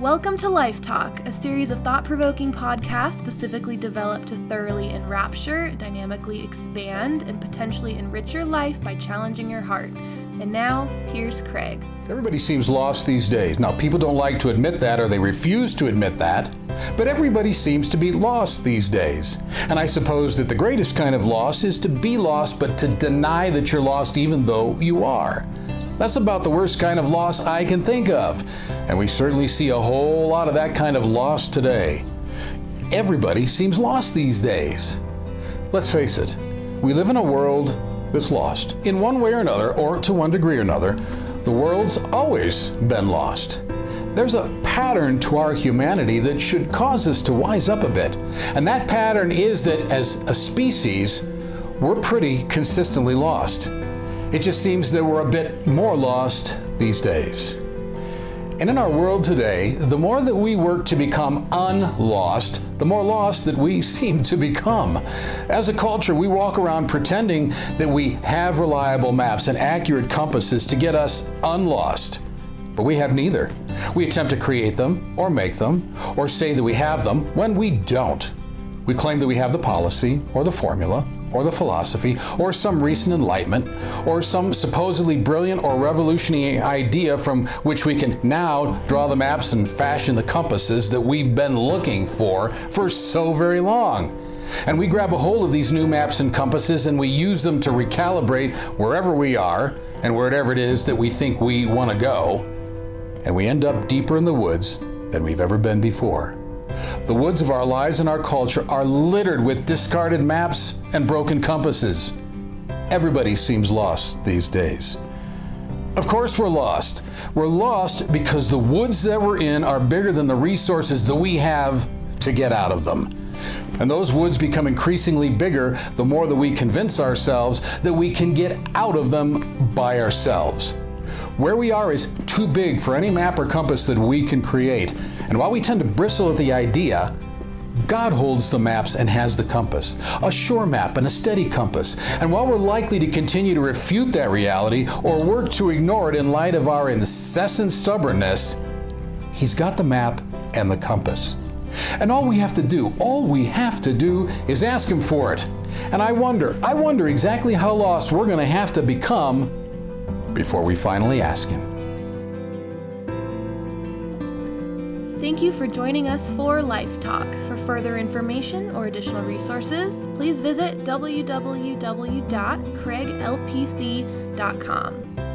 Welcome to Life Talk, a series of thought-provoking podcasts specifically developed to thoroughly enrapture, dynamically expand, and potentially enrich your life by challenging your heart. And now, here's Craig. Everybody seems lost these days. Now, people don't like to admit that, or they refuse to admit that, but everybody seems to be lost these days. And I suppose that the greatest kind of loss is to be lost, but to deny that you're lost even though you are. That's about the worst kind of loss I can think of. And we certainly see a whole lot of that kind of loss today. Everybody seems lost these days. Let's face it, we live in a world that's lost. In one way or another, or to one degree or another, the world's always been lost. There's a pattern to our humanity that should cause us to wise up a bit. And that pattern is that as a species, we're pretty consistently lost. It just seems that we're a bit more lost these days. And in our world today, the more that we work to become unlost, the more lost that we seem to become. As a culture, we walk around pretending that we have reliable maps and accurate compasses to get us unlost, but we have neither. We attempt to create them or make them or say that we have them when we don't. We claim that we have the policy or the formula or the philosophy or some recent enlightenment or some supposedly brilliant or revolutionary idea from which we can now draw the maps and fashion the compasses that we've been looking for so very long. And we grab a hold of these new maps and compasses and we use them to recalibrate wherever we are and wherever it is that we think we want to go. And we end up deeper in the woods than we've ever been before. The woods of our lives and our culture are littered with discarded maps and broken compasses. Everybody seems lost these days. Of course we're lost. We're lost because the woods that we're in are bigger than the resources that we have to get out of them. And those woods become increasingly bigger the more that we convince ourselves that we can get out of them by ourselves. Where we are is too big for any map or compass that we can create. And while we tend to bristle at the idea, God holds the maps and has the compass, a sure map and a steady compass. And while we're likely to continue to refute that reality or work to ignore it in light of our incessant stubbornness, He's got the map and the compass. And all we have to do is ask Him for it. And I wonder exactly how lost we're going to have to become before we finally ask Him. Thank you for joining us for Life Talk. For further information or additional resources, please visit www.craiglpc.com.